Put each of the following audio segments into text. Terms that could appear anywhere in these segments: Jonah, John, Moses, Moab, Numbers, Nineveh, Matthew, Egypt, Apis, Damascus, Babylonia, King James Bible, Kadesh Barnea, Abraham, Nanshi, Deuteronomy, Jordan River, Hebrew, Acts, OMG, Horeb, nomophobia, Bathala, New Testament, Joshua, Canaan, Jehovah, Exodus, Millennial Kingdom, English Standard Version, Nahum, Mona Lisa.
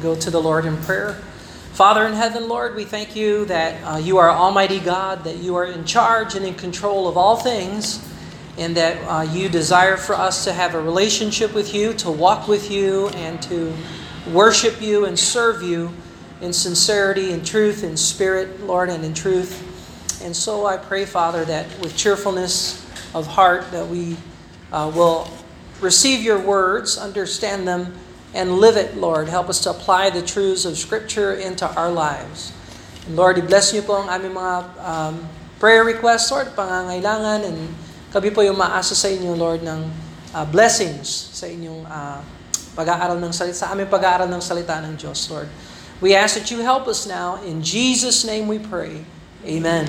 Go to the Lord in prayer. Father in heaven, Lord, we thank you that you are Almighty God, that you are in charge and in control of all things, and that you desire for us to have a relationship with you, to walk with you, and to worship you and serve you in sincerity, in truth, in spirit, Lord, and in truth. And so I pray, Father, that with cheerfulness of heart that we will receive your words, understand them, and live it, Lord. Help us to apply the truths of Scripture into our lives. And Lord, i-bless niyo po ang aming mga prayer requests, Lord, pangangailangan, and kami po yung maasa sa inyo, Lord, ng blessings sa inyong pag-aaral ng salita, sa aming pag-aaral ng salita ng Diyos, Lord. We ask that you help us now. In Jesus' name we pray. Amen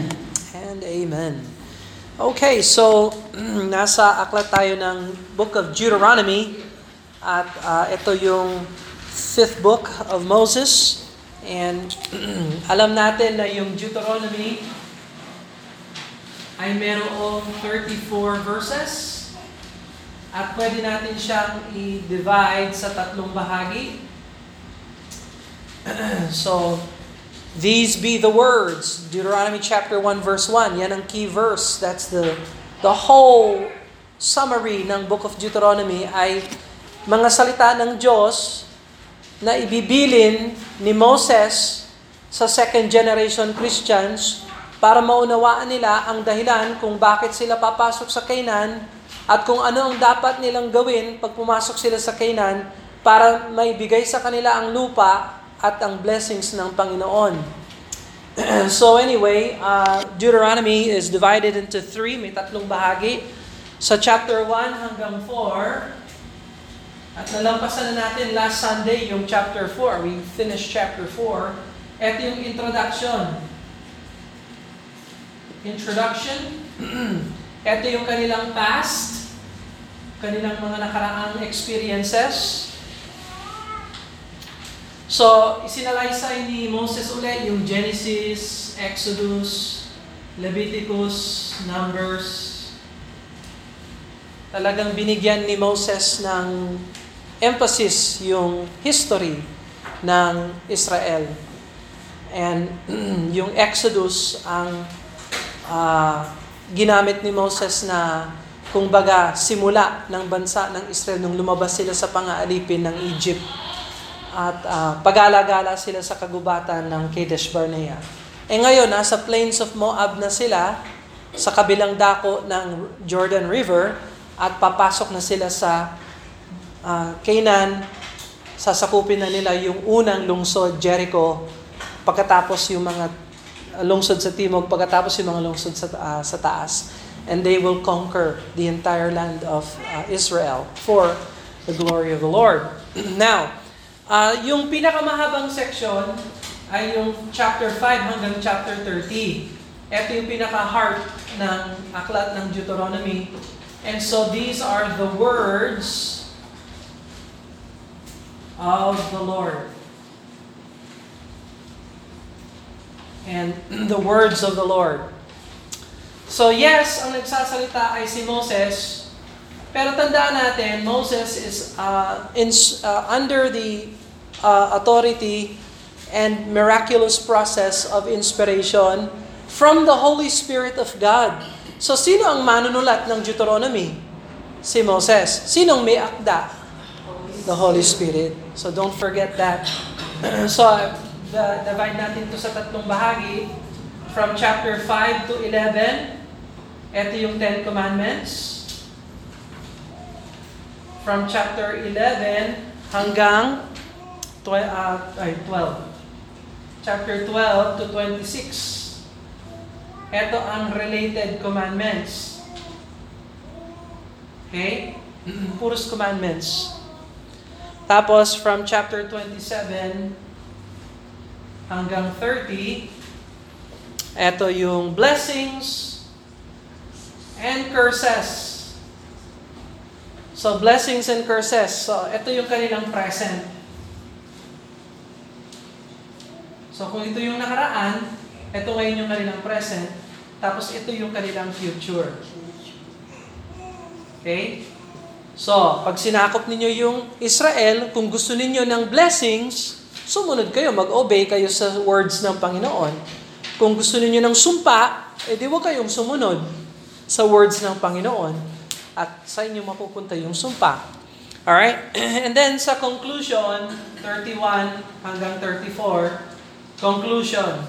and amen. Okay, so nasa aklat tayo ng Book of Deuteronomy. At ito yung 5th book of Moses. And alam natin na yung Deuteronomy ay merong 34 verses. At pwede natin siyang i-divide sa tatlong bahagi. So, these be the words. Deuteronomy chapter 1 verse 1. Yan ang key verse. That's the whole summary ng Book of Deuteronomy ay mga salita ng Diyos na ibibilin ni Moses sa second generation Christians para maunawaan nila ang dahilan kung bakit sila papasok sa Canaan at kung ano ang dapat nilang gawin pag pumasok sila sa Canaan para maibigay sa kanila ang lupa at ang blessings ng Panginoon. So anyway, Deuteronomy is divided into 3, may tatlong bahagi. Sa chapter 1 hanggang 4, at nalampasan na natin last Sunday yung chapter 4. We finished chapter 4. Ito yung introduction. Ito yung kanilang past, kanilang mga nakaraang experiences. So, isinalaysay ni Moses ulit yung Genesis, Exodus, Leviticus, Numbers. Talagang binigyan ni Moses ng emphasis yung history ng Israel. And yung Exodus ang ginamit ni Moses na kung baga simula ng bansa ng Israel nung lumabas sila sa pang-aalipin ng Egypt at pag-alagala sila sa kagubatan ng Kadesh Barnea. Eh ngayon, nasa plains of Moab na sila sa kabilang dako ng Jordan River at papasok na sila sa Canaan, sasakupin na nila yung unang lungsod, Jericho, pagkatapos yung mga lungsod sa timog, pagkatapos yung mga lungsod sa taas. And they will conquer the entire land of Israel for the glory of the Lord. Now, yung pinakamahabang section ay yung chapter 5 hanggang chapter 30. Ito yung pinaka-heart ng aklat ng Deuteronomy. And so these are the words of the Lord. And the words of the Lord. So yes, ang nagsasalita ay si Moses. Pero tandaan natin, Moses is under the authority and miraculous process of inspiration from the Holy Spirit of God. So, sino ang manunulat ng Deuteronomy? Si Moses. Sinong may akda? The Holy Spirit. So, don't forget that. So, divide natin ito sa tatlong bahagi. From chapter 5 to 11, ito yung Ten Commandments. From chapter 11 hanggang 12. Chapter 12 to 26. Ito ang related commandments. Okay? Puros commandments. Tapos from chapter 27 hanggang 30, ito yung blessings and curses. So blessings and curses. So ito yung kanilang present. So kung ito yung nakaraan, ito ngayon yung kanilang present, tapos ito yung kanilang future. Okay? So, pag sinakop ninyo yung Israel, kung gusto ninyo ng blessings, sumunod kayo, mag-obey kayo sa words ng Panginoon. Kung gusto ninyo ng sumpa, edi huwag kayong sumunod sa words ng Panginoon at sa inyo mapupunta yung sumpa. Alright? And then sa conclusion, 31 hanggang 34, conclusion,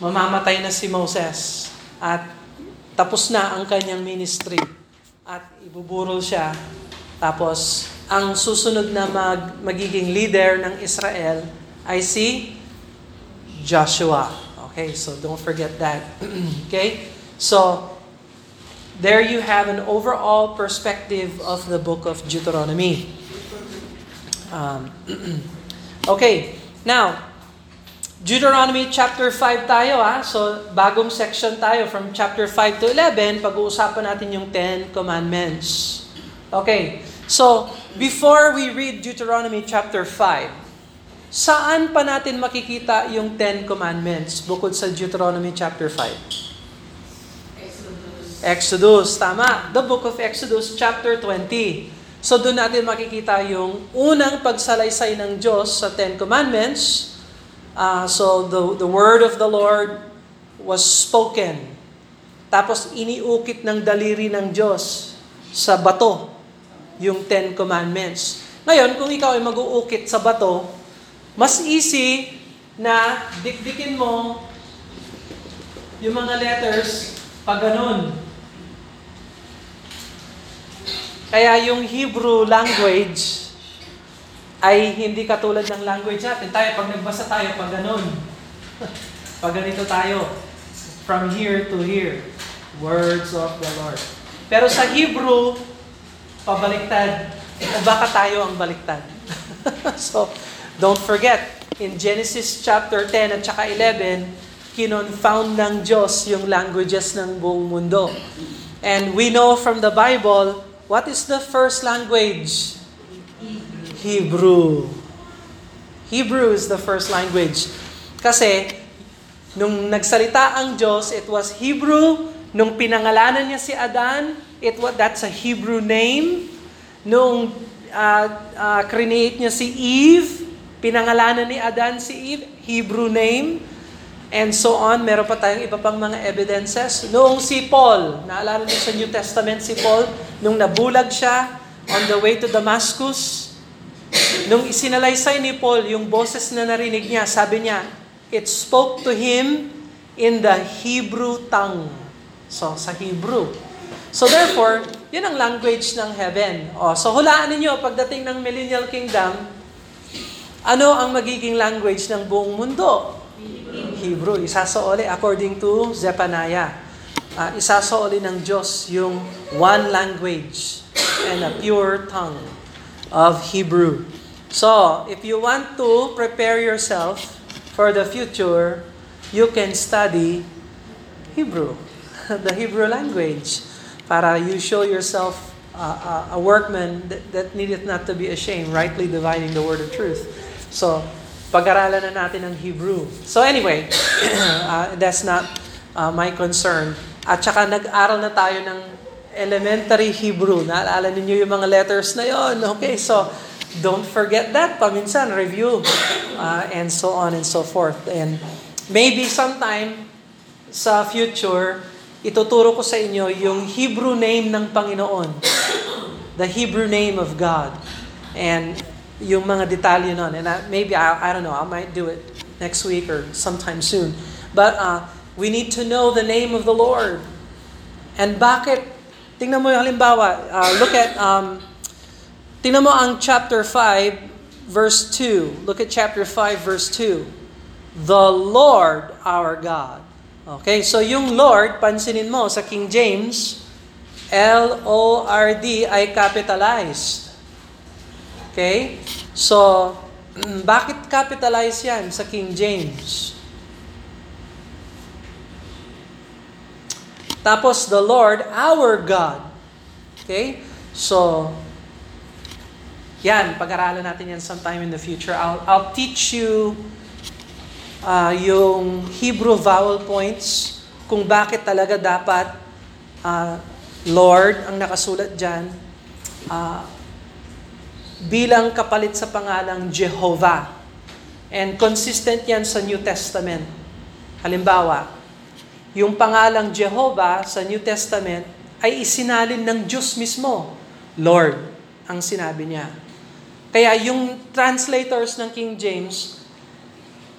mamamatay na si Moses at tapos na ang kanyang ministry. At ibuburol siya. Tapos, ang susunod na magiging leader ng Israel ay si Joshua. Okay, so don't forget that. Okay? So, there you have an overall perspective of the book of Deuteronomy. Okay, now, Deuteronomy chapter 5 tayo ha. So, bagong section tayo from chapter 5 to 11, pag-uusapan natin yung 10 commandments. Okay. So, before we read Deuteronomy chapter 5, saan pa natin makikita yung 10 commandments bukod sa Deuteronomy chapter 5? Exodus, tama. The book of Exodus chapter 20. So, doon natin makikita yung unang pagsalaysay ng Diyos sa 10 commandments. So the word of the Lord was spoken. Tapos iniukit ng daliri ng Diyos sa bato yung 10 commandments. Ngayon, kung ikaw ay mag-uukit sa bato, mas easy na dikdikin mo yung mga letters pag ganun. Kaya yung Hebrew language ay hindi katulad ng language natin. Tayo, pag nagbasa tayo, pag ganun. Pag ganito tayo. From here to here. Words of the Lord. Pero sa Hebrew, pabaliktad. O baka tayo ang baliktad. So, don't forget, in Genesis chapter 10 at saka 11, kinonfound ng Diyos yung languages ng buong mundo. And we know from the Bible, what is the first language? Hebrew. Hebrew is the first language. Kasi, nung nagsalita ang Diyos, it was Hebrew. Nung pinangalanan niya si Adan, that's a Hebrew name. Nung create niya si Eve, pinangalanan ni Adan si Eve, Hebrew name. And so on, meron pa tayong iba pang mga evidences. Noong si Paul, naalala niyo sa New Testament si Paul, nung nabulag siya on the way to Damascus, nung isinalaysay ni Paul yung boses na narinig niya, sabi niya, it spoke to him in the Hebrew tongue. So, sa Hebrew. So, therefore, yun ang language ng heaven. O, so, hulaan ninyo, pagdating ng Millennial Kingdom, ano ang magiging language ng buong mundo? Hebrew. Isasaoli according to Zephaniah. Isasaoli ng Diyos yung one language and a pure tongue of Hebrew. So, if you want to prepare yourself for the future, you can study Hebrew, the Hebrew language, para you show yourself a workman that needeth not to be ashamed, rightly dividing the word of truth. So, pag-aralan na natin ang Hebrew. So anyway, that's not my concern. At saka nag-aral na tayo ng elementary Hebrew. Naalala ninyo yung mga letters na yon. Okay, so don't forget that. Paminsan, review. And so on and so forth. And maybe sometime sa future, ituturo ko sa inyo yung Hebrew name ng Panginoon. The Hebrew name of God. And yung mga detalye nun. And maybe, I don't know, I might do it next week or sometime soon. But we need to know the name of the Lord. And bakit? Tingnan mo yung halimbawa, tingnan mo ang chapter 5, verse 2. Look at chapter 5, verse 2. The Lord our God. Okay, so yung Lord, pansinin mo sa King James, L-O-R-D ay capitalized. Okay, so bakit capitalized yan sa King James? Tapos, the Lord, our God. Okay? So, yan, pag-aralan natin yan sometime in the future. I'll teach you yung Hebrew vowel points, kung bakit talaga dapat Lord ang nakasulat dyan, bilang kapalit sa pangalang Jehovah. And consistent yan sa New Testament. Halimbawa, yung pangalang Jehovah sa New Testament ay isinalin ng Diyos mismo. Lord, ang sinabi niya. Kaya yung translators ng King James,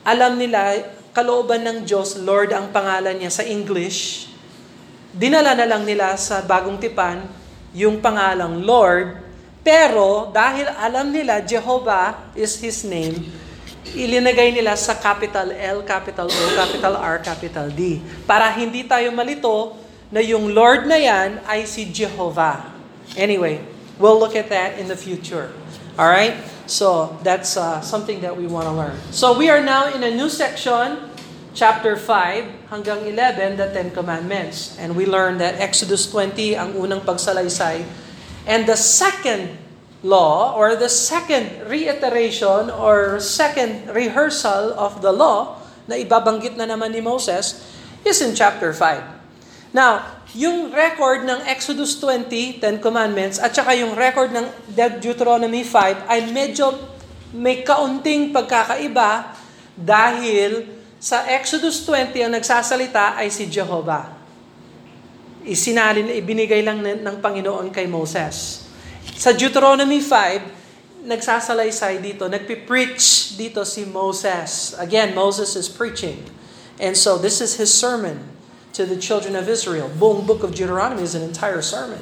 alam nila, kalooban ng Diyos, Lord ang pangalan niya sa English. Dinala na lang nila sa Bagong Tipan yung pangalang Lord, pero dahil alam nila Jehovah is His name, ilinagay nila sa capital L, capital O, capital R, capital D. Para hindi tayo malito na yung Lord na yan ay si Jehovah. Anyway, we'll look at that in the future. All right? So that's something that we want to learn. So we are now in a new section, chapter 5 hanggang 11, the Ten Commandments. And we learned that Exodus 20, ang unang pagsalaysay. And the second law, or the second reiteration, or second rehearsal of the law, na ibabanggit na naman ni Moses, is in chapter 5. Now, yung record ng Exodus 20, Ten Commandments, at saka yung record ng Deuteronomy 5 ay medyo may kaunting pagkakaiba dahil sa Exodus 20 ang nagsasalita ay si Jehovah. Isinalin, ibinigay lang ng Panginoon kay Moses. Sa Deuteronomy 5, nagsasalaysay dito, nagpipreach dito si Moses. Again, Moses is preaching. And so this is his sermon to the children of Israel. Buong book of Deuteronomy is an entire sermon.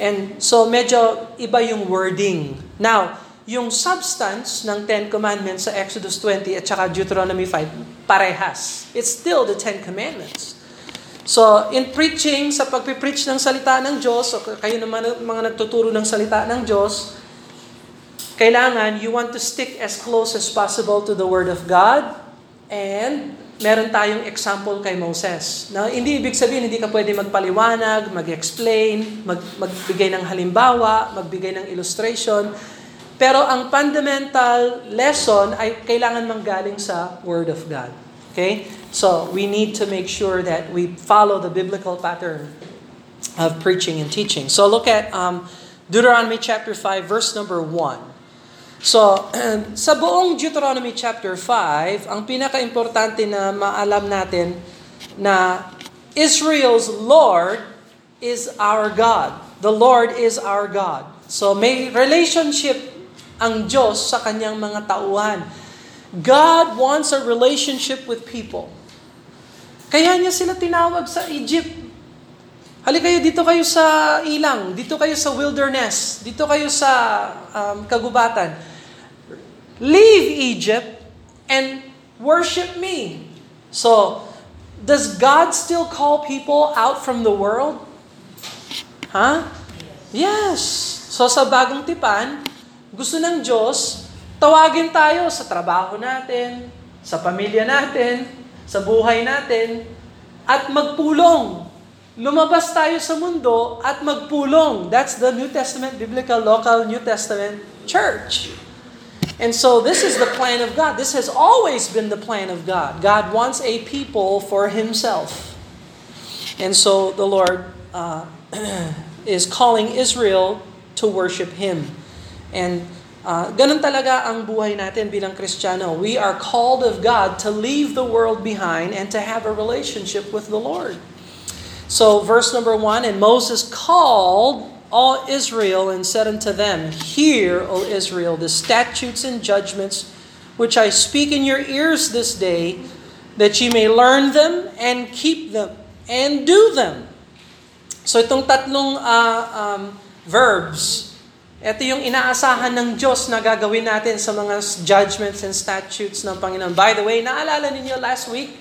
And so medyo iba yung wording. Now, yung substance ng Ten Commandments sa Exodus 20 at saka Deuteronomy 5, parehas. It's still the Ten Commandments. So, in preaching, sa pagpipreach ng salita ng Diyos, o kayo naman mga nagtuturo ng salita ng Diyos, kailangan you want to stick as close as possible to the Word of God, and meron tayong example kay Moses. Now, hindi ibig sabihin, hindi ka pwede magpaliwanag, mag-explain, magbigay ng halimbawa, magbigay ng illustration. Pero ang fundamental lesson ay kailangan manggaling sa Word of God. Okay? So, we need to make sure that we follow the biblical pattern of preaching and teaching. So, look at Deuteronomy chapter 5, verse number 1. So, sa buong Deuteronomy chapter 5, ang pinaka-importante na maalam natin na Israel's Lord is our God. The Lord is our God. So, may relationship ang Diyos sa kanyang mga tauhan. God wants a relationship with people. Kaya niya sila tinawag sa Egypt. Halika kayo, dito kayo sa ilang, dito kayo sa wilderness, dito kayo sa kagubatan. Leave Egypt and worship me. So, does God still call people out from the world? Huh? Yes. So, sa Bagong Tipan, gusto ng Diyos, tawagin tayo sa trabaho natin, sa pamilya natin, sa buhay natin, at magpulong. Lumabas tayo sa mundo at magpulong. That's the New Testament, biblical, local New Testament church. And so this is the plan of God. This has always been the plan of God. God wants a people for Himself. And so the Lord is calling Israel to worship Him. And ganun talaga ang buhay natin bilang Kristiyano. We are called of God to leave the world behind and to have a relationship with the Lord. So verse number 1, and Moses called all Israel and said unto them, Hear, O Israel, the statutes and judgments which I speak in your ears this day, that ye may learn them and keep them and do them. So itong tatlong verbs, ito yung inaasahan ng Diyos na gagawin natin sa mga judgments and statutes ng Panginoon. By the way, naalala ninyo last week,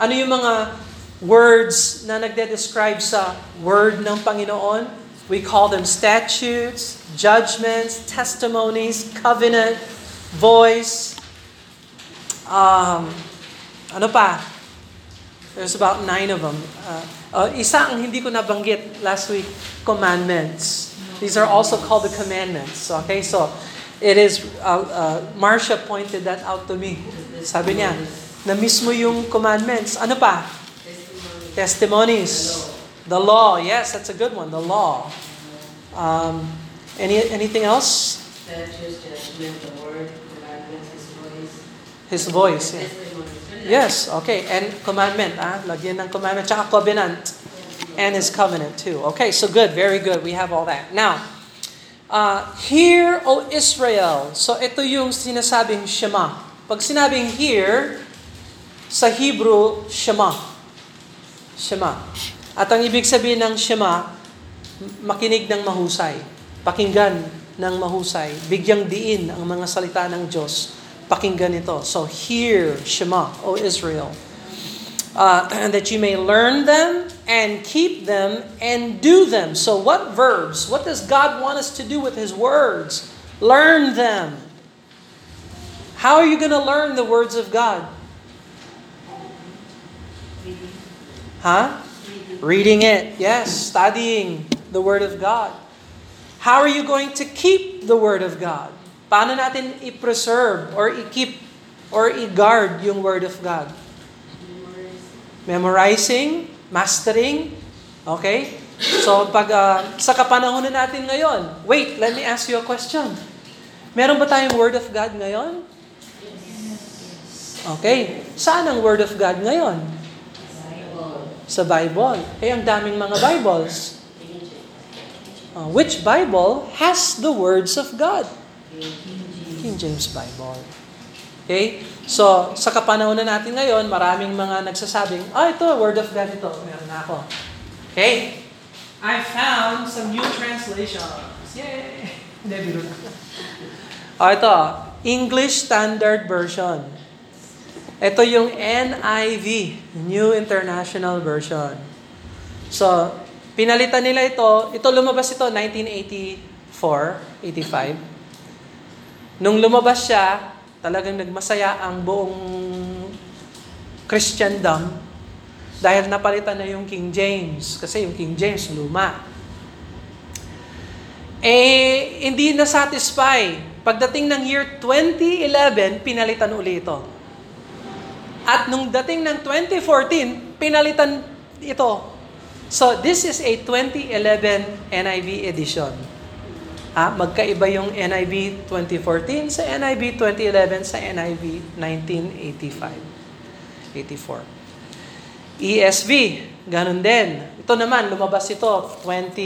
ano yung mga words na nagde-describe sa word ng Panginoon? We call them statutes, judgments, testimonies, covenant, voice. Ano pa? There's about 9 of them. Isa ang hindi ko nabanggit last week, commandments. These are also called the commandments. Okay, so it is, Marcia pointed that out to me. Sabi niya, na mismo yung commandments. Ano pa? Testimonies. The law, yes, that's a good one, the law. Anything else? That just meant the word, that I meant His voice. His voice, yeah. Yes, okay. And commandment, lagyan ng commandment, tsaka covenant. And His covenant too. Okay, so good, very good. We have all that. Now, hear, O Israel. So ito yung sinasabing Shema. Pag sinabing hear, sa Hebrew, Shema. Shema. At ang ibig sabihin ng Shema, makinig ng mahusay. Pakinggan ng mahusay. Bigyang diin ang mga salita ng Diyos. Pakinggan ito. So, hear, Shema, O Israel, and that you may learn them and keep them and do them. So, what verbs? What does God want us to do with His words? Learn them. How are you going to learn the words of God? Reading it. Yes, studying the Word of God. How are you going to keep the Word of God? Paano natin i-preserve or i-keep or i-guard yung Word of God? Memorizing, mastering, okay? So pag sa kapanahonan natin ngayon, wait, let me ask you a question. Meron ba tayong Word of God ngayon? Okay. Saan ang Word of God ngayon? Sa Bible. Eh, ang daming mga Bibles. Which Bible has the words of God? King James Bible. Okay? So, sa kapanahonan natin ngayon, maraming mga nagsasabing, ito, Word of God ito. Meron na ako. Okay? I found some new translations. Yay! Hindi, biro na. Ito, English Standard Version. Ito yung NIV, New International Version. So, pinalitan nila ito. Ito, lumabas ito, 1984, 85. Nung lumabas siya, talagang nagmasaya ang buong Christendom dahil napalitan na yung King James. Kasi yung King James, luma. Eh, hindi na-satisfy. Pagdating ng year 2011, pinalitan uli ito. At nung dating ng 2014, pinalitan ito. So, this is a 2011 NIV edition. Magkaiba yung NIV 2014 sa NIV 2011 sa NIV 1984. ESV, ganun din. Ito naman, lumabas ito. 20,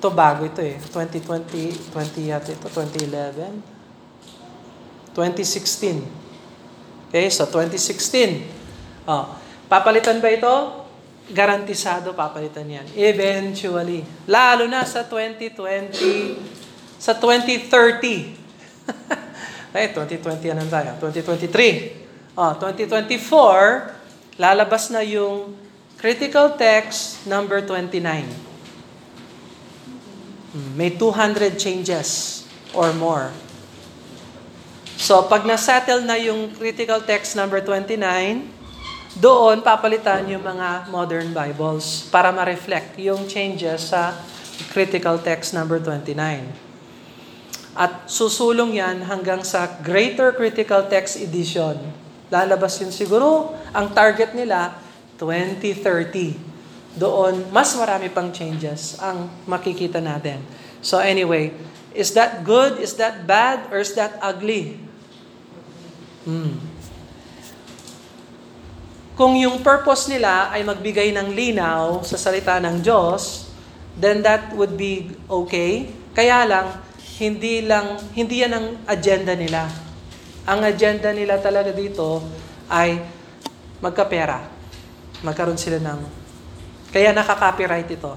ito bago ito eh. 2020, 20 yata ito, 2011. 2016. Okay, so 2016. Papalitan ba ito? Garantisado papalitan yan. Eventually. Lalo na sa 2020. Sa 2030. Eh, 2020 na tayo. 2023. 2024, lalabas na yung critical text number 29. May 200 changes or more. So, pag nasettle na yung critical text number 29, doon papalitan yung mga modern Bibles para ma-reflect yung changes sa critical text number 29. At susulong yan hanggang sa Greater Critical Text Edition. Lalabas yun siguro. Ang target nila, 2030. Doon, mas marami pang changes ang makikita natin. So anyway, is that good? Is that bad? Or is that ugly? Kung yung purpose nila ay magbigay ng linaw sa salita ng Diyos, then that would be okay. Kaya lang, hindi yan ang agenda nila. Ang agenda nila talaga dito ay magkapera. Magkaroon sila ng... Kaya nakaka-copyright ito.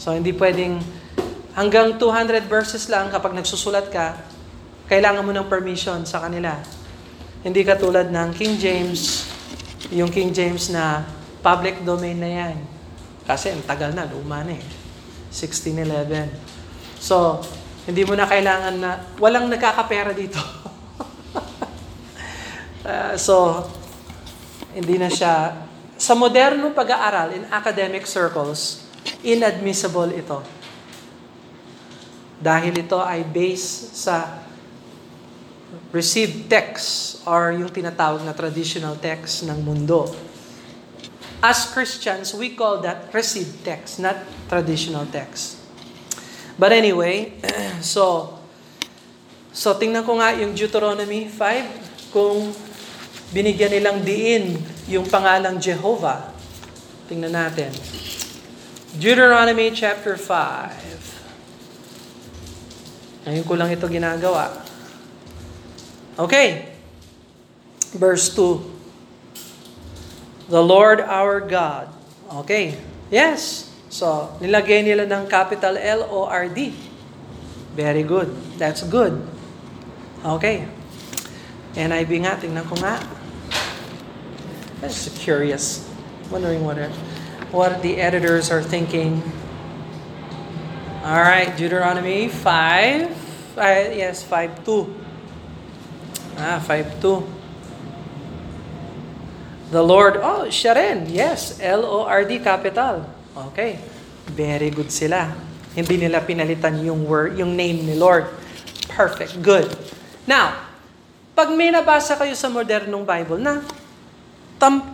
So, hindi pwedeng... Hanggang 200 verses lang kapag nagsusulat ka, kailangan mo ng permission sa kanila. Hindi katulad ng King James, yung King James na public domain na yan. Kasi ang tagal na, luma na eh. 1611. So, hindi mo na kailangan na, walang nagkakapera dito. So, hindi na siya, sa modernong pag-aaral in academic circles, inadmissible ito. Dahil ito ay based sa received text or yung tinatawag na traditional text ng mundo. As Christians, we call that received text, not traditional text. But anyway, so tingnan ko nga yung Deuteronomy 5, kung binigyan nilang diin yung pangalang Jehovah. Tingnan natin. Deuteronomy chapter 5. Ngayon ko lang ito ginagawa. Okay. Verse 2. The Lord our God. Okay. Yes. So, nilagay nila ng capital L-O-R-D. Very good. That's good. Okay. NIV nga, tingnan ko nga. That's curious. Wondering what the editors are thinking. All right, Deuteronomy 5. Yes, 5:2. 5:2. The Lord, Sharon. Yes, L-O-R-D, capital. Okay. Very good sila. Hindi nila pinalitan yung word, yung name ni Lord. Perfect. Good. Now, pag may nabasa kayo sa modernong Bible na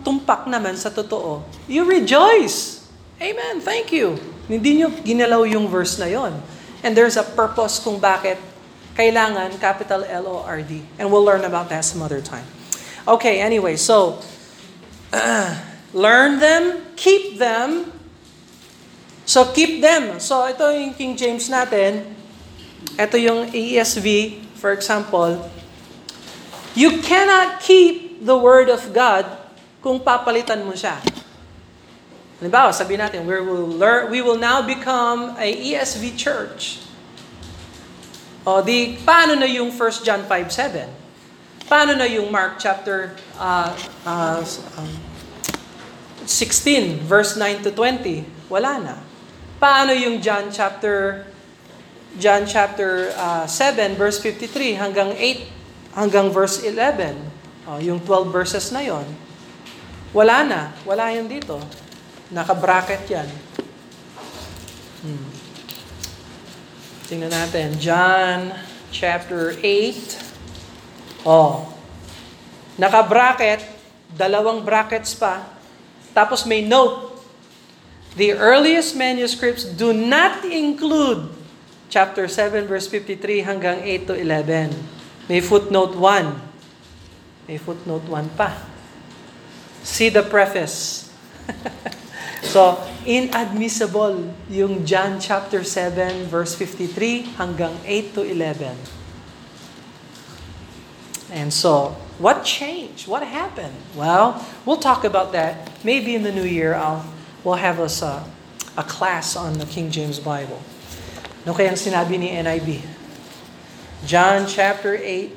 tumpak naman sa totoo, you rejoice. Amen. Thank you. Hindi nyo ginalaw yung verse na yon. And there's a purpose kung bakit kailangan capital L-O-R-D. And we'll learn about that some other time. Okay, anyway, so learn them, keep them. So keep them. So ito yung King James natin. Ito yung ESV, for example. You cannot keep the word of God kung papalitan mo siya. Halimbawa, sabihin natin, we will now become a ESV church. O di, paano na yung 1 John 5:7? Paano na yung Mark chapter 16, verse 9 to 20? Wala na. Paano yung John chapter 7, verse 53 hanggang 8? Hanggang verse 11, yung 12 verses na yon, wala na. Wala yun dito. Naka-bracket yan. Tingnan natin. John chapter 8. Naka-bracket, dalawang brackets pa. Tapos may note. The earliest manuscripts do not include chapter 7, verse 53 hanggang 8 to 11. May footnote 1. May footnote 1 pa. See the preface. So, inadmissible yung John chapter 7 verse 53 hanggang 8 to 11. And so, what changed? What happened? Well, we'll talk about that. Maybe in the new year, we'll have us a class on the King James Bible. Ano kaya ang sinabi ni NIV? John chapter 8,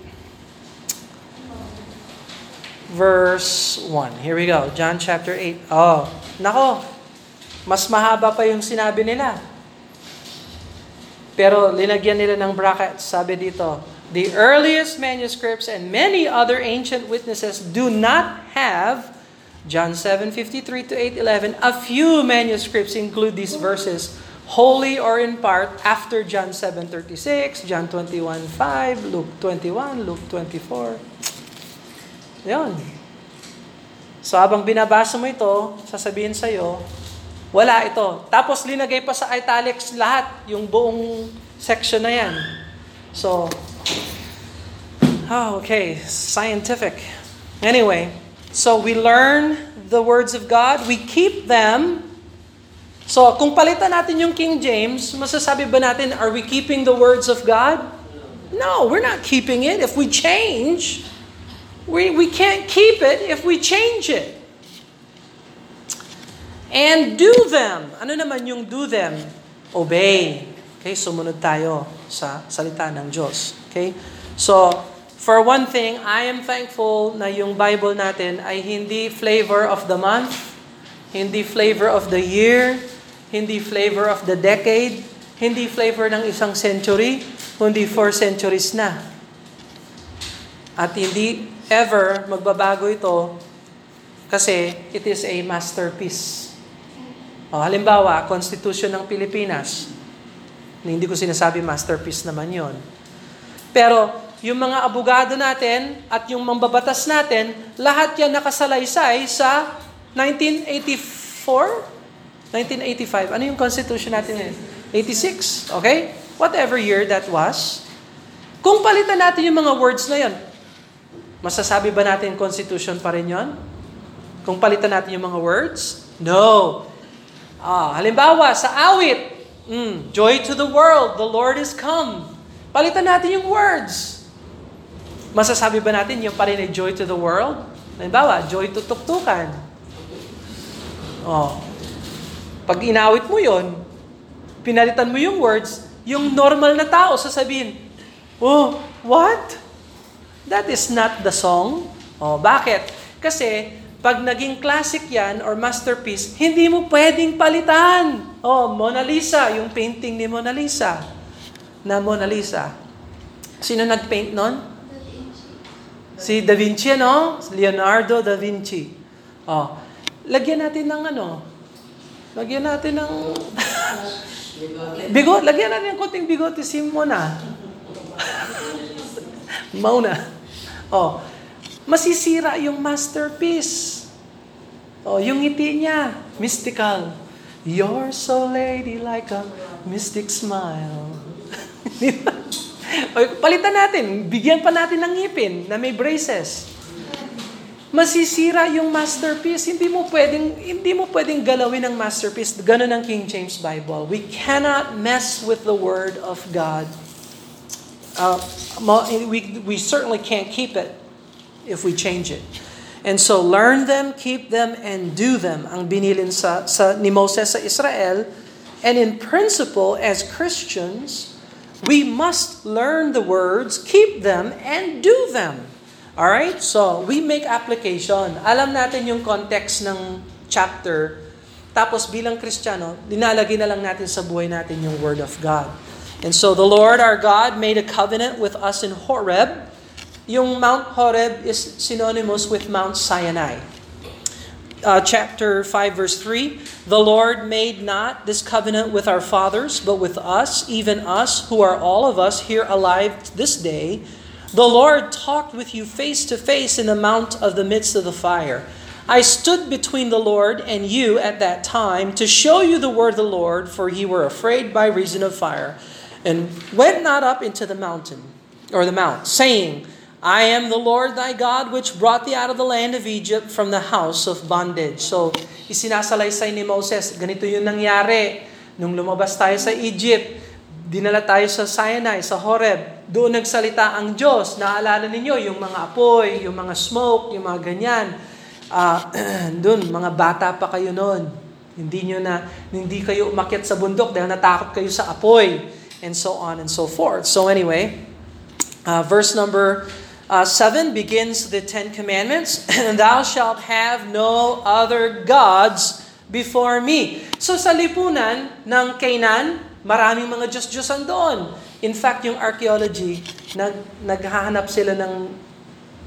verse 1. Here we go. John chapter 8. Nako, mas mahaba pa yung sinabi nila. Pero linagyan nila ng brackets. Sabi dito, the earliest manuscripts and many other ancient witnesses do not have, John 7:53 to 8:11, a few manuscripts include these verses, wholly or in part, after John 7:36, John 21:5, Luke 21, Luke 24. Yun. So habang binabasa mo ito, sasabihin sa'yo, wala ito. Tapos linagay pa sa italics lahat, yung buong section na yan. So, okay, scientific. Anyway, so we learn the words of God, we keep them. So, kung palitan natin yung King James, masasabi ba natin, are we keeping the words of God? No, we're not keeping it. If we change, we can't keep it if we change it. And do them. Ano naman yung do them? Obey. Okay, sumunod tayo sa salita ng Diyos. Okay? So, for one thing, I am thankful na yung Bible natin ay hindi flavor of the month, hindi flavor of the year, hindi flavor of the decade, hindi flavor ng isang century, kundi 4 centuries na. At hindi ever magbabago ito kasi it is a masterpiece. Halimbawa, Constitution ng Pilipinas. Hindi ko sinasabi masterpiece naman yon. Pero yung mga abogado natin at yung mambabatas natin, lahat yan nakasalaysay sa 1984? 1985. Ano yung constitution natin? 86, okay? whatever year that was, kung palitan natin yung mga words na yun, masasabi ba natin constitution pa rin yun? Kung palitan natin yung mga words? No. Halimbawa, sa awit, joy to the world, the Lord is come. Palitan natin yung words. Masasabi ba natin yung pa rin ay joy to the world? Halimbawa, joy to tuktukan. Pag inawit mo yun, pinalitan mo yung words, yung normal na tao sasabihin, oh, what? That is not the song. Oh, bakit? Kasi pag naging classic yan or masterpiece, hindi mo pwedeng palitan. Oh, Mona Lisa, yung painting ni Mona Lisa. Na Mona Lisa. Sino nag-paint nun? Si Da Vinci, no? Leonardo da Vinci. Oh, lagyan natin ng ano? Lagyan natin ng bigot. Lagyan natin ng konting bigot si Mona. Mauna. Masisira yung masterpiece. Yung ngiti niya, mystical. You're so lady like a mystic smile. Palitan natin, bigyan pa natin ng ngipin na may braces. Masisira yung masterpiece. Hindi mo pwedeng galawin ang masterpiece. Ganun ang King James Bible. We cannot mess with the word of God. We certainly can't keep it if we change it. And so learn them, keep them, and do them ang binilin ni Moses sa Israel. And in principle, as Christians, we must learn the words, keep them, and do them. Alright? So we make application. Alam natin yung context ng chapter. Tapos bilang Kristiyano, dinalagay na lang natin sa buhay natin yung Word of God. And so the Lord our God made a covenant with us in Horeb. Yung Mount Horeb is synonymous with Mount Sinai. Chapter 5 verse 3, the Lord made not this covenant with our fathers, but with us, even us, who are all of us here alive this day. The Lord talked with you face to face in the mount of the midst of the fire. I stood between the Lord and you at that time to show you the word of the Lord, for ye were afraid by reason of fire. And went not up into the mountain, or the mount, saying, I am the Lord thy God, which brought thee out of the land of Egypt from the house of bondage. So, isinasalaysay ni Moses, ganito yung nangyari. Nung lumabas tayo sa Egypt, dinala tayo sa Sinai, sa Horeb. Doon nagsalita ang Diyos. Naalala ninyo, yung mga apoy, yung mga smoke, yung mga ganyan. Doon, mga bata pa kayo noon. Hindi kayo umakyat sa bundok dahil natakot kayo sa apoy. And so on and so forth. So anyway, verse number 7 begins the 10 commandments. Thou shalt have no other gods before me. So sa lipunan ng Canaan, maraming mga Diyos-Diyosan doon. In fact, yung archaeology, naghahanap sila ng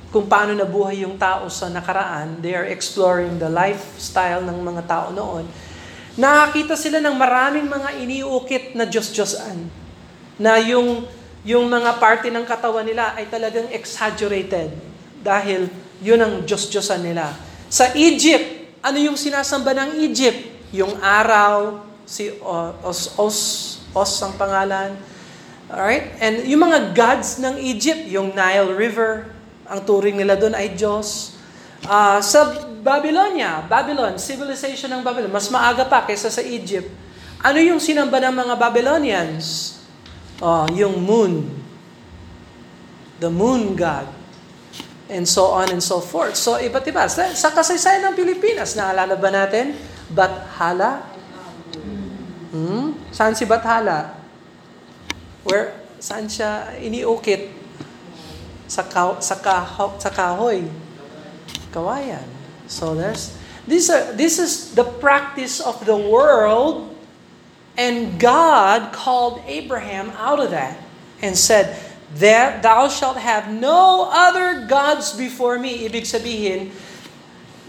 kung paano nabuhay yung tao sa nakaraan. They are exploring the lifestyle ng mga tao noon. Nakakita sila ng maraming mga iniukit na Diyos-Diyosan, na yung mga parte ng katawan nila ay talagang exaggerated dahil yun ang Diyos-Diyosan nila. Sa Egypt, ano yung sinasamba ng Egypt? Yung araw, si Os ang pangalan. Alright? And yung mga gods ng Egypt, yung Nile River, ang turing nila doon ay Diyos. Sa Babylonia, Babylon, civilization ng Babylon, mas maaga pa kaysa sa Egypt. Ano yung sinamba ng mga Babylonians? Yung moon. The moon god. And so on and so forth. So, iba't iba. Sa kasaysayan ng Pilipinas, naalala ba natin? Bathala? Saan si Bathala? Where? Saan siya iniukit? Sa kahoy. Kawayan. So this is the practice of the world. And God called Abraham out of that and said, "There thou shalt have no other gods before me." Ibig sabihin,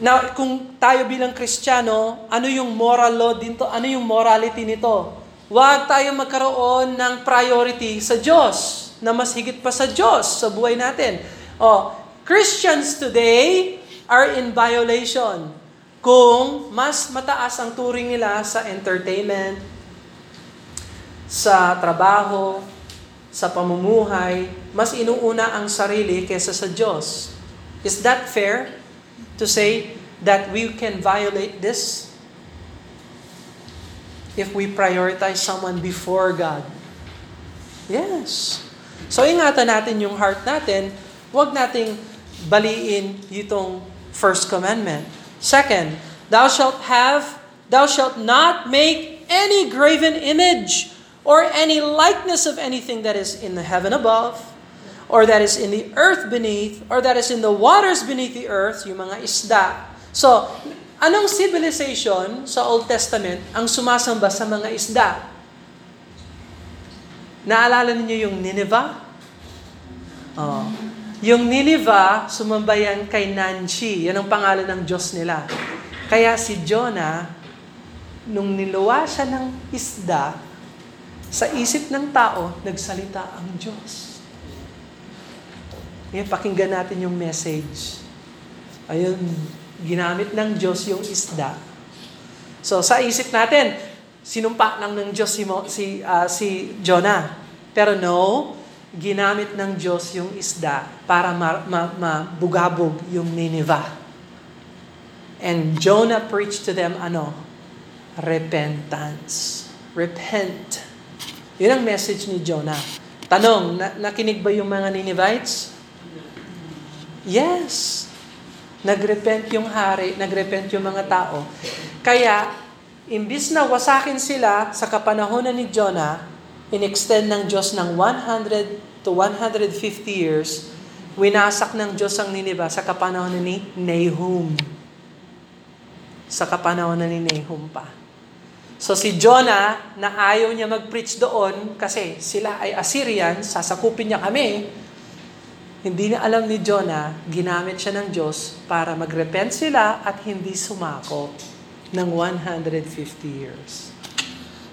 now kung tayo bilang Kristiyano, ano yung moral law dito? Ano yung morality nito? Huwag tayo magkaroon ng priority sa Diyos, na mas higit pa sa Diyos sa buhay natin. Christians today are in violation kung mas mataas ang turing nila sa entertainment, sa trabaho, sa pamumuhay, mas inuuna ang sarili kaysa sa Diyos. Is that fair to say that we can violate this? If we prioritize someone before God? Yes. So ingatan natin yung heart natin. Huwag nating baliin itong first commandment. Second, thou shalt not make any graven image or any likeness of anything that is in the heaven above, or that is in the earth beneath, or that is in the waters beneath the earth, yung mga isda. So, anong civilization sa Old Testament ang sumasamba sa mga isda? Naalala niyo yung Nineveh? Oh. Yung Nineveh, sumamba yan kay Nanshi. Yan ang pangalan ng Diyos nila. Kaya si Jonah, nung niluwa siya ng isda, sa isip ng tao, nagsalita ang Diyos. Ngayon, pakinggan natin yung message. Ayun, ginamit ng Diyos yung isda. So, sa isip natin, sinumpa lang ng Diyos si Jonah. Pero no, ginamit ng Diyos yung isda para mabugabog yung Nineveh. And Jonah preached to them, repentance. Repent. Yun ang message ni Jonah. Tanong, nakinig ba yung mga Ninevites? Yes. Nagrepent yung hari, nagrepent yung mga tao. Kaya, imbis na wasakin sila sa kapanahonan ni Jonah, in-extend ng Diyos ng 100 to 150 years, winasak ng Diyos ang Nineveh sa kapanahonan ni Nahum. Sa kapanahonan ni Nahum pa. So si Jonah, na ayaw niya mag-preach doon kasi sila ay Assyrian, sasakupin niya kami. Hindi na alam ni Jonah, ginamit siya ng Diyos para magrepent sila at hindi sumako ng 150 years.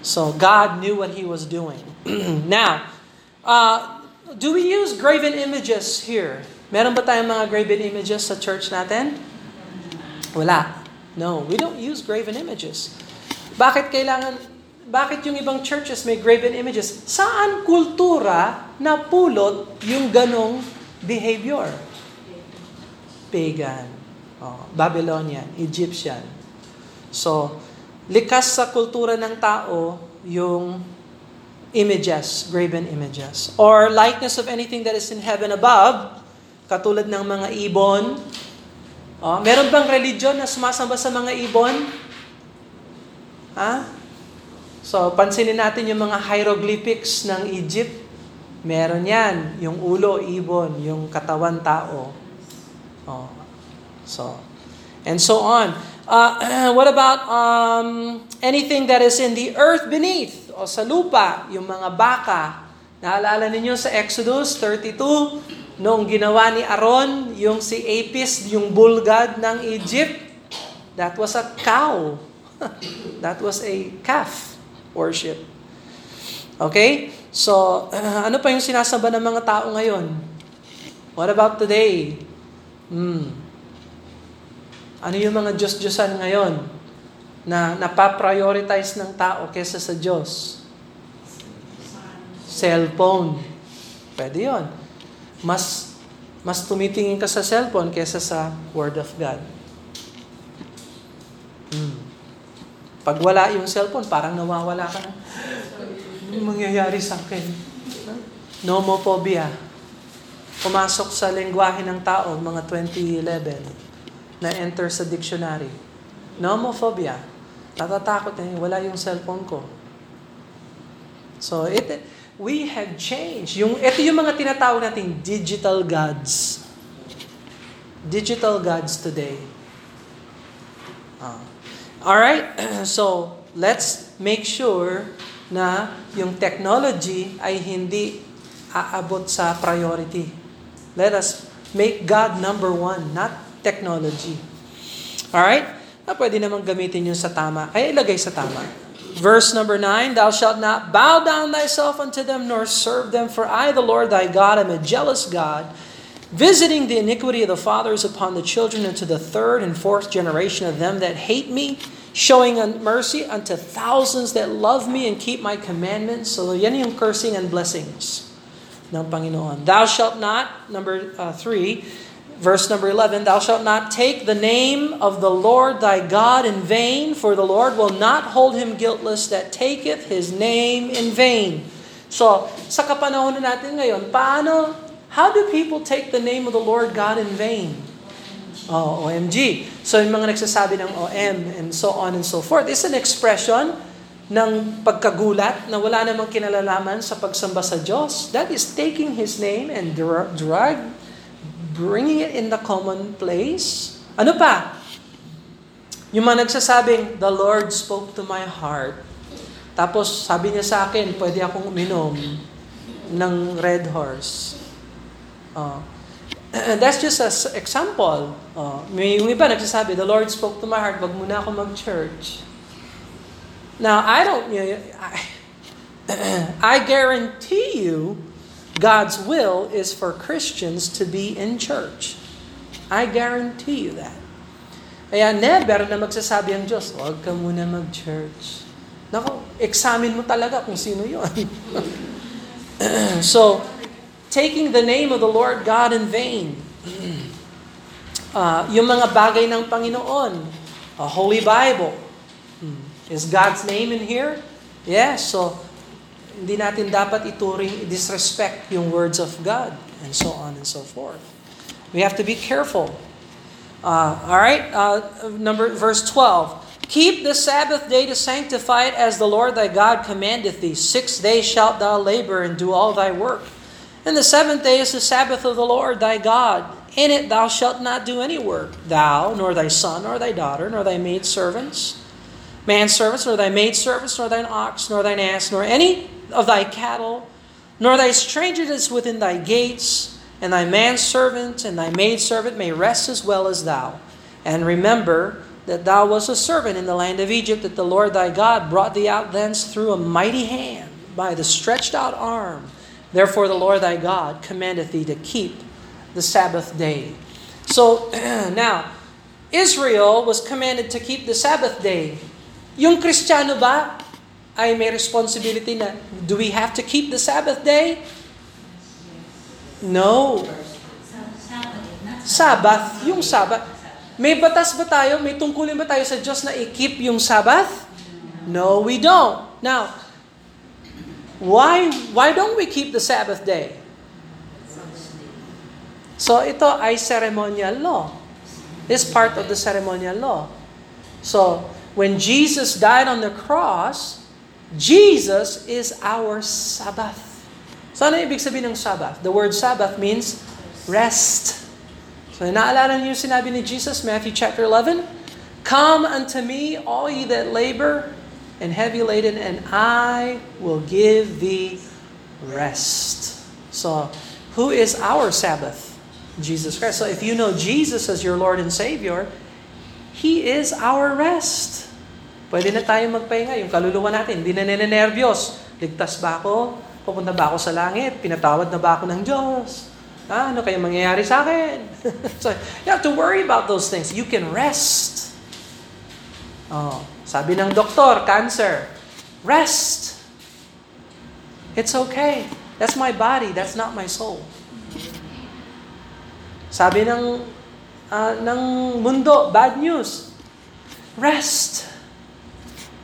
So God knew what He was doing. Now, do we use graven images here? Meron ba tayong mga graven images sa church natin? Wala. No, we don't use graven images. Bakit yung ibang churches may graven images? Saan kultura na pulot yung ganong behavior? Pagan. Oh, Babylonian, Egyptian. So, likas sa kultura ng tao yung images, graven images. Or likeness of anything that is in heaven above, katulad ng mga ibon. Oh, meron bang religion na sumasamba sa mga ibon? So, pansinin natin yung mga hieroglyphics ng Egypt. Meron yan. Yung ulo, ibon. Yung katawan, tao. Oh. So, and so on. What about anything that is in the earth beneath? O sa lupa, yung mga baka. Naalala ninyo sa Exodus 32, noong ginawa ni Aaron, yung si Apis, yung bull god ng Egypt. That was a cow. That was a calf worship. Okay? So, ano pa yung sinasamba ng mga tao ngayon? What about today? Ano yung mga Diyos-Diyosan ngayon na napaprioritize ng tao kesa sa Diyos? Cellphone. Pwede yun. Mas tumitingin ka sa cellphone kesa sa Word of God. Pag wala yung cellphone, parang nawawala ka na. Anong mangyayari sa akin? Nomophobia. Pumasok sa lengguwahe ng tao, mga 2011, na-enter sa dictionary. Nomophobia. Natatakot na wala yung cellphone ko. So, we have changed. Ito yung mga tinatawag nating digital gods. Digital gods today. All right, so let's make sure na yung technology ay hindi aabot sa priority. Let us make God number one, not technology. All right, pwede namang gamitin yun sa tama. Ay, ilagay sa tama. Verse number 9, thou shalt not bow down thyself unto them, nor serve them, for I, the Lord thy God, am a jealous God, visiting the iniquity of the fathers upon the children unto the third and fourth generation of them that hate me, showing mercy unto thousands that love me and keep my commandments. So yan yung cursing and blessings ng Panginoon. Thou shalt not, number 3, verse number 11, thou shalt not take the name of the Lord thy God in vain, for the Lord will not hold him guiltless that taketh his name in vain. So, sa kapanahon natin ngayon, paano, how do people take the name of the Lord God in vain? Oh, OMG. So, yung mga nagsasabi ng OM and so on and so forth, is an expression ng pagkagulat na wala namang kinalalaman sa pagsamba sa Diyos. That is taking His name and bringing it in the common place. Ano pa? Yung mga nagsasabing, the Lord spoke to my heart. Tapos sabi niya sa akin, pwede akong uminom ng Red Horse. That's just an example. May iba nagsasabi, the Lord spoke to my heart, wag muna ako mag-church. Now, I guarantee you, God's will is for Christians to be in church. I guarantee you that. Kaya never na magsasabi ang Diyos, wag ka muna mag-church. Naku, examine mo talaga kung sino yun. So, taking the name of the Lord God in vain. Yung mga bagay ng Panginoon. A Holy Bible. Is God's name in here? Yes. So, hindi natin dapat ituring, disrespect yung words of God. And so on and so forth. We have to be careful. Alright? Verse 12. Keep the Sabbath day to sanctify it as the Lord thy God commandeth thee. 6 days shalt thou labor and do all thy work. And the seventh day is the Sabbath of the Lord thy God. In it thou shalt not do any work, thou, nor thy son, nor thy daughter, nor thy maidservants, manservants, nor thy maidservants, nor thine ox, nor thine ass, nor any of thy cattle, nor thy stranger that is within thy gates, and thy manservant and thy maidservant may rest as well as thou. And remember that thou wast a servant in the land of Egypt, that the Lord thy God brought thee out thence through a mighty hand, by the stretched out arm. Therefore, the Lord thy God commandeth thee to keep the Sabbath day. So, now, Israel was commanded to keep the Sabbath day. Yung Kristiyano ba ay may responsibility na, do we have to keep the Sabbath day? No. Sabbath, yung Sabbath. May batas ba tayo? May tungkulin ba tayo sa Diyos na i-keep yung Sabbath? No, we don't. Now, why don't we keep the Sabbath day? So ito ay ceremonial law. It's part of the ceremonial law. So when Jesus died on the cross, Jesus is our Sabbath. So ano ibig sabihin ng Sabbath? The word Sabbath means rest. So naalala niyo yung sinabi ni Jesus, Matthew chapter 11, come unto me, all ye that labor and heavy laden, and I will give thee rest. So, who is our Sabbath? Jesus Christ. So, if you know Jesus as your Lord and Savior, He is our rest. Pwede na tayo magpahinga. Yung kaluluwa natin, hindi na nenenervyos. Ligtas ba ako? Pupunta ba ako sa langit? Pinatawad na ba ako ng Diyos? Ano kaya mangyayari sa akin? So, you have to worry about those things. You can rest. Oh. Sabi ng doktor, cancer, rest. It's okay. That's my body. That's not my soul. Sabi ng mundo, bad news, rest.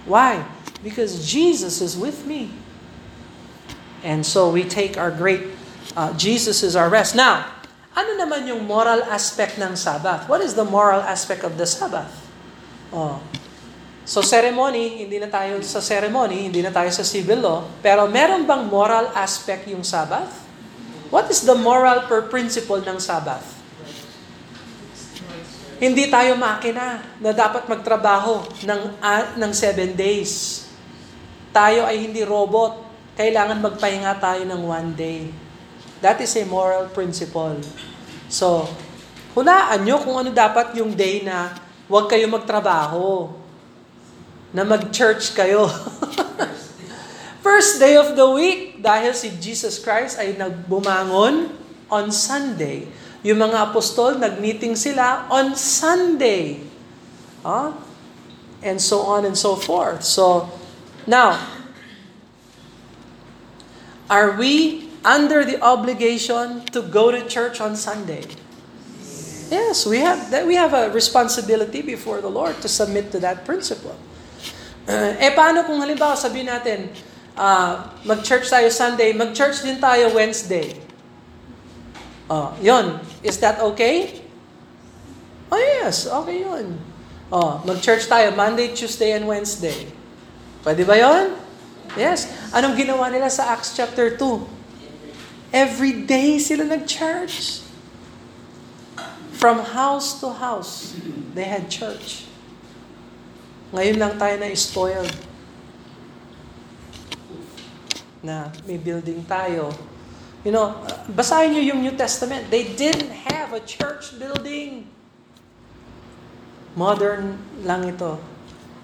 Why? Because Jesus is with me. And so we take our great, Jesus is our rest. Now, ano naman yung moral aspect ng Sabbath? What is the moral aspect of the Sabbath? Oh, so ceremony, hindi na tayo sa ceremony, hindi na tayo sa civil law, pero meron bang moral aspect yung Sabbath? What is the moral principle ng Sabbath? Hindi tayo makina na dapat magtrabaho ng 7 days. Tayo ay hindi robot. Kailangan magpahinga tayo ng 1 day. That is a moral principle. So, hulaan nyo kung ano dapat yung day na huwag kayo magtrabaho. Na mag-church kayo. First day of the week, dahil si Jesus Christ ay nagbumangon on Sunday. Yung mga apostol, nag-meeting sila on Sunday. And so on and so forth. So, now, are we under the obligation to go to church on Sunday? Yes, we have a responsibility before the Lord to submit to that principle. Paano kung halimbawa sabihin natin, mag-church tayo Sunday, mag-church din tayo Wednesday. Yun. Is that okay? Oh yes, okay yun. Mag-church tayo Monday, Tuesday, and Wednesday. Pwede ba yun? Yes. Anong ginawa nila sa Acts chapter 2? Every day sila nag-church. From house to house, they had church. Ngayon lang tayo na-spoiled. Na may building tayo. You know, basahin nyo yung New Testament. They didn't have a church building. Modern lang ito.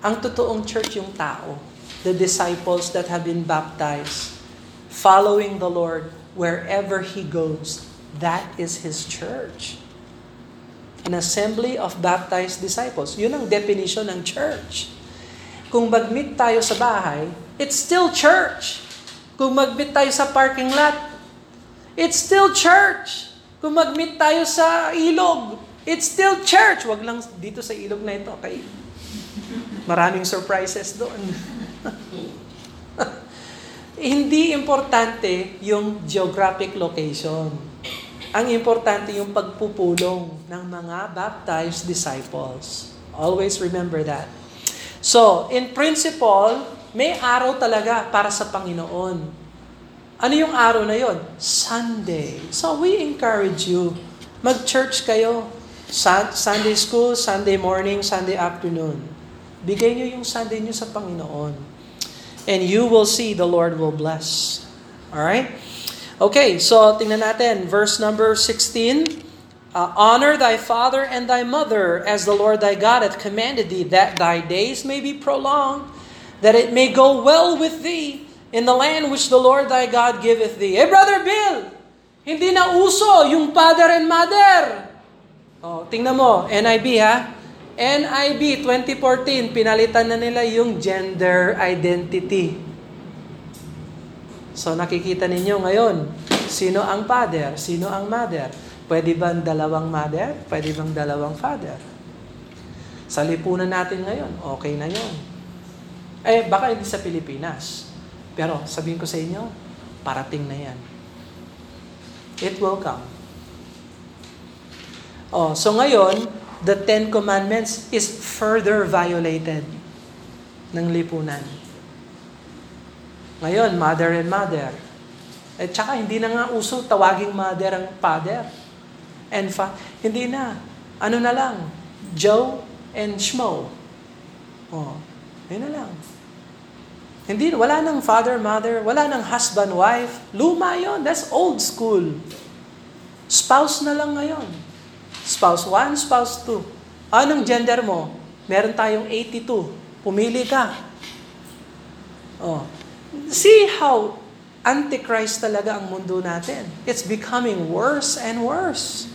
Ang totoong church yung tao. The disciples that have been baptized, following the Lord wherever He goes. That is His church. An assembly of baptized disciples. Yun ang definition ng church. Kung mag-meet tayo sa bahay, it's still church. Kung mag-meet tayo sa parking lot, it's still church. Kung mag-meet tayo sa ilog, it's still church. Wag lang dito sa ilog na ito, okay? Maraming surprises doon. Hindi importante yung geographic location. Ang importante yung pagpupulong ng mga baptized disciples. Always remember that. So, in principle, may araw talaga para sa Panginoon. Ano yung araw na yon? Sunday. So, we encourage you, mag-church kayo. Sunday school, Sunday morning, Sunday afternoon. Bigay nyo yung Sunday nyo sa Panginoon. And you will see the Lord will bless. Alright? Okay, so tingnan natin, verse number 16. Honor thy father and thy mother, as the Lord thy God hath commanded thee, that thy days may be prolonged, that it may go well with thee in the land which the Lord thy God giveth thee. Hey, Brother Bill, hindi na uso yung father and mother. Oh, tingnan mo, NIV ha. NIV 2014, pinalitan na nila yung gender identity. So nakikita ninyo ngayon, sino ang father, sino ang mother? Pwede bang dalawang mother? Pwede bang dalawang father? Sa lipunan natin ngayon, okay na yun. Eh, baka hindi sa Pilipinas. Pero sabihin ko sa inyo, parating na yan. It will come. So ngayon, the Ten Commandments is further violated ng lipunan. Ngayon, mother and mother. At saka, hindi na nga uso tawaging mother ang father. And hindi na. Ano na lang? Joe and Schmo. Yun na lang. Hindi, wala nang father, mother, wala nang husband, wife. Luma yun. That's old school. Spouse na lang ngayon. Spouse 1, spouse 2. Anong gender mo? Meron tayong 82. Pumili ka. See how antichrist talaga ang mundo natin. It's becoming worse and worse.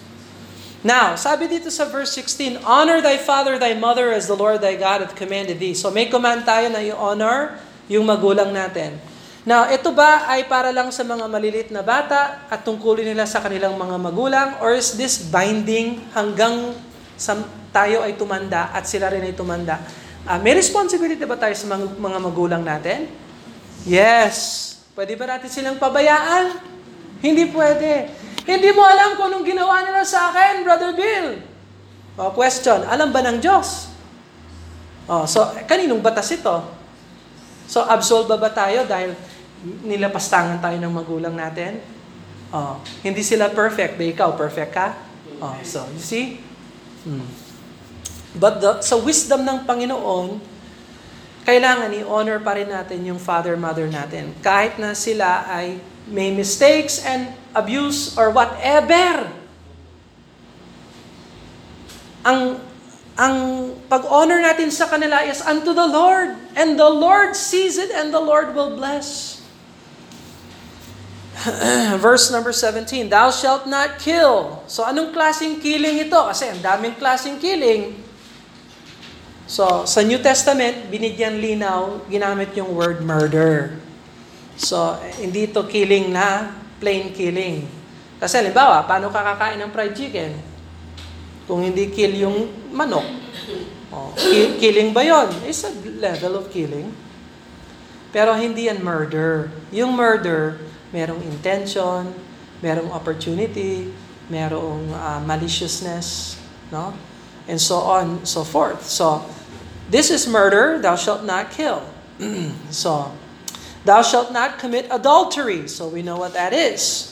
Now, sabi dito sa verse 16, honor thy father, thy mother, as the Lord thy God hath commanded thee. So may command tayo na i-honor yung magulang natin. Now, ito ba ay para lang sa mga maliliit na bata at tungkulin nila sa kanilang mga magulang? Or is this binding hanggang tayo ay tumanda at sila rin ay tumanda? May responsibility ba tayo sa mga magulang natin? Yes. Pwede ba natin silang pabayaan? Hindi pwede. Hindi mo alam kung anong ginawa nila sa akin, Brother Bill. Question, alam ba ng Diyos? So, kaninong batas ito? So, absolve ba tayo dahil nilapastangan tayo ng magulang natin? Hindi sila perfect. Ba ikaw, perfect ka? So, you see? But sa wisdom ng Panginoon, kailangan i-honor pa rin natin yung father, mother natin. Kahit na sila ay may mistakes and abuse or whatever. Ang pag-honor natin sa kanila is unto the Lord. And the Lord sees it and the Lord will bless. Verse number 17, thou shalt not kill. So anong klaseng killing ito? Kasi ang daming klaseng killing. So sa New Testament, binigyan linaw, ginamit yung word murder. So hindi ito killing na plain killing. Kasi halimbawa, paano ka kakain ng fried chicken? Kung hindi kill yung manok. Oh, killing ba yun? It's a level of killing. Pero hindi yan murder. Yung murder, merong intention, merong opportunity, merong maliciousness, no? And so on, so forth. So, this is murder, thou shalt not kill. So, thou shalt not commit adultery. So, we know what that is.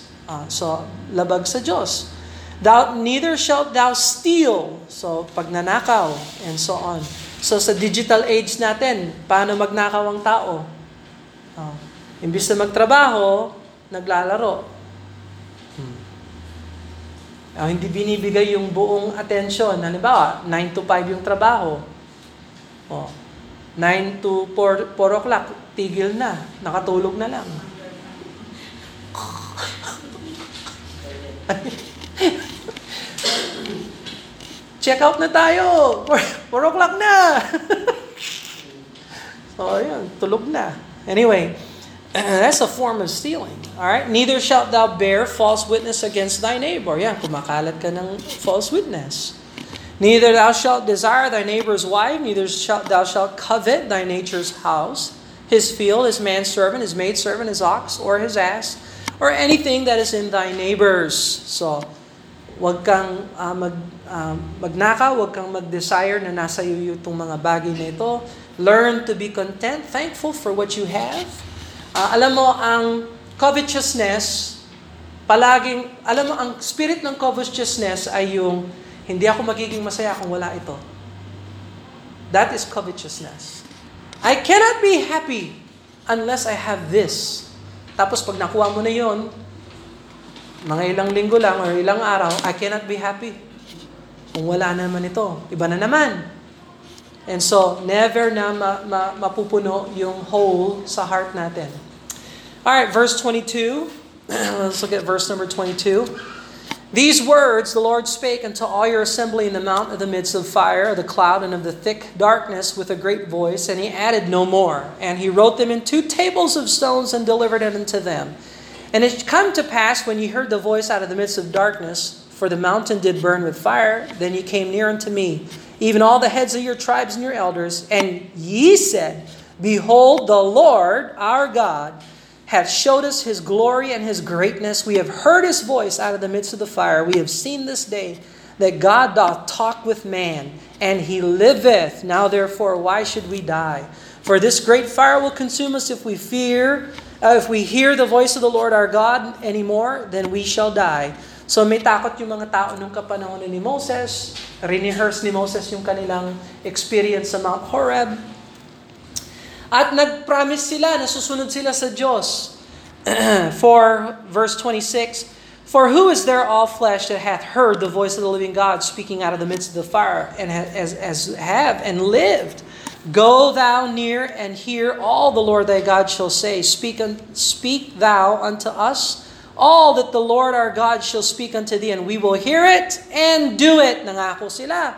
So, labag sa Diyos. Thou neither shalt thou steal. So, pagnanakaw, and so on. So, sa digital age natin, paano magnakaw ang tao? Imbis na magtrabaho, naglalaro. Hindi binibigay yung buong atensyon. Halimbawa, 9 to 5 yung trabaho. 9 to 4 o'clock, tigil na. Nakatulog na lang. Check out na tayo. 4 o'clock na. So, yun, tulog na. Anyway, that's a form of stealing. All right? Neither shalt thou bear false witness against thy neighbor. Yan, kumakalat ka ng false witness. Neither thou shalt desire thy neighbor's wife, neither thou shalt covet thy neighbor's house, his field, his manservant, his maidservant, his ox, or his ass, or anything that is in thy neighbor's. So, wag kang magnakaw, wag kang mag-desire na nasa iyo itong mga bagay na ito. Learn to be content, thankful for what you have. Alam mo, ang covetousness, palaging, alam mo, ang spirit ng covetousness ay yung, hindi ako magiging masaya kung wala ito. That is covetousness. I cannot be happy unless I have this. Tapos pag nakuha mo na yon, mga ilang linggo lang or ilang araw, I cannot be happy kung wala naman ito. Iba na naman. And so, never na mapupuno yung hole sa heart natin. Alright, verse 22. Let's look at verse number 22. These words the Lord spake unto all your assembly in the mount of the midst of fire, of the cloud, and of the thick darkness with a great voice, and he added no more. And he wrote them in 2 tables of stones and delivered it unto them. And it come to pass, when ye heard the voice out of the midst of darkness, for the mountain did burn with fire, then ye came near unto me, even all the heads of your tribes and your elders, and ye said, Behold, the Lord our God hath showed us his glory and his greatness. We have heard his voice out of the midst of the fire. We have seen this day that God doth talk with man, and he liveth. Now therefore, why should we die? For this great fire will consume us if we fear. If we hear the voice of the Lord our God anymore, then we shall die. So may takot yung mga tao nung kapanahon ni Moses. Rehearse ni Moses yung kanilang experience sa Mount Horeb. At nag-promise sila na susunod sila sa Diyos. For verse 26, For who is there all flesh that hath heard the voice of the living God speaking out of the midst of the fire, and have and lived? Go thou near and hear all the Lord thy God shall say. Speak thou unto us all that the Lord our God shall speak unto thee, and we will hear it and do it. Nangako sila.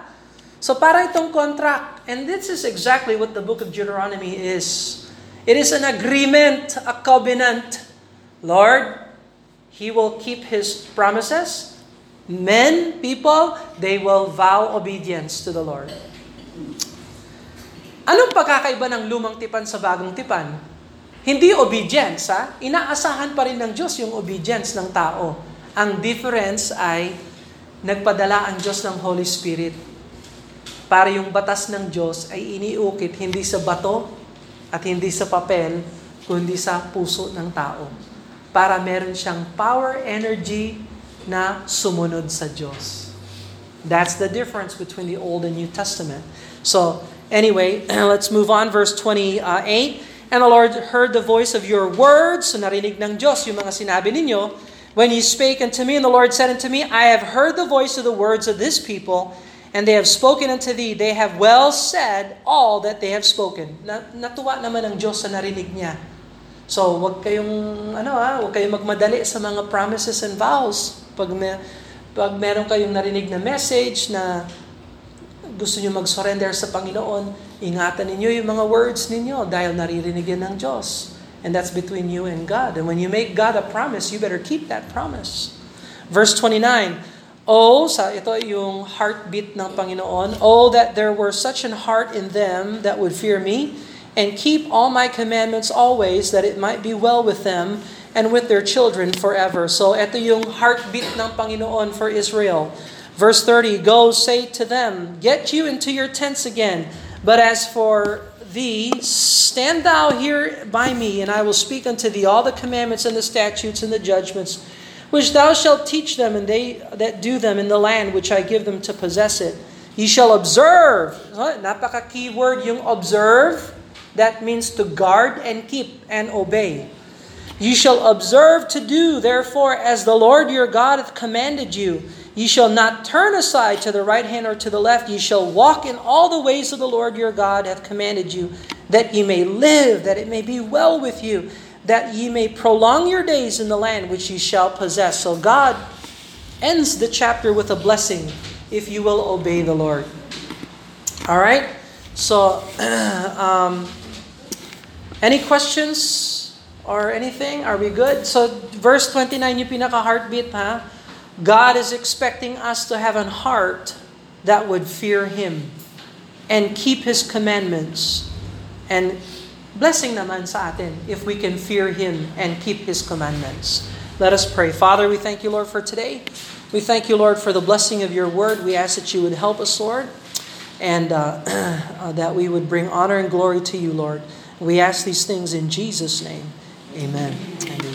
So para itong contract, and this is exactly what the book of Deuteronomy is. It is an agreement, a covenant. Lord, He will keep His promises. Men, people, they will vow obedience to the Lord. Anong pagkakaiba ng lumang tipan sa bagong tipan? Hindi obedience, ha? Inaasahan pa rin ng Diyos yung obedience ng tao. Ang difference ay nagpadala ang Diyos ng Holy Spirit para yung batas ng Diyos ay iniukit hindi sa bato at hindi sa papel, kundi sa puso ng tao. Para meron siyang power, energy na sumunod sa Diyos. That's the difference between the Old and New Testament. So, anyway, let's move on, verse 28. And the Lord heard the voice of your words. So narinig ng Diyos yung mga sinabi ninyo. When ye spake unto me, and the Lord said unto me, I have heard the voice of the words of this people, and they have spoken unto thee. They have well said all that they have spoken. Natuwa naman ang Diyos sa narinig niya. So, huwag kayong magmadali sa mga promises and vows. Pag meron kayong narinig na message na gusto niyo mag-surrender sa Panginoon, ingatan niyo yung mga words ninyo dahil naririnig yan ng Diyos. And that's between you and God. And when you make God a promise, you better keep that promise. Verse 29, ito yung heartbeat ng Panginoon. Oh, that there were such an heart in them that would fear me, and keep all my commandments always, that it might be well with them and with their children forever. So, ito yung heartbeat ng Panginoon for Israel. Verse 30, go say to them, get you into your tents again, but as for thee, stand thou here by me, and I will speak unto thee all the commandments and the statutes and the judgments, which thou shalt teach them, and they that do them in the land which I give them to possess it. Ye shall observe. Napaka-key word yung observe. That means to guard and keep and obey. You shall observe to do, therefore, as the Lord your God hath commanded you. You shall not turn aside to the right hand or to the left. You shall walk in all the ways of the Lord your God hath commanded you, that ye may live, that it may be well with you, that ye may prolong your days in the land which ye shall possess. So God ends the chapter with a blessing if you will obey the Lord. All right? So, any questions or anything? Are we good? So, verse 29 yung pinaka-heartbeat, ha? God is expecting us to have a heart that would fear Him and keep His commandments. And blessing naman sa atin if we can fear Him and keep His commandments. Let us pray. Father, we thank you, Lord, for today. We thank you, Lord, for the blessing of your word. We ask that you would help us, Lord, and that we would bring honor and glory to you, Lord. We ask these things in Jesus' name. Amen. Amen.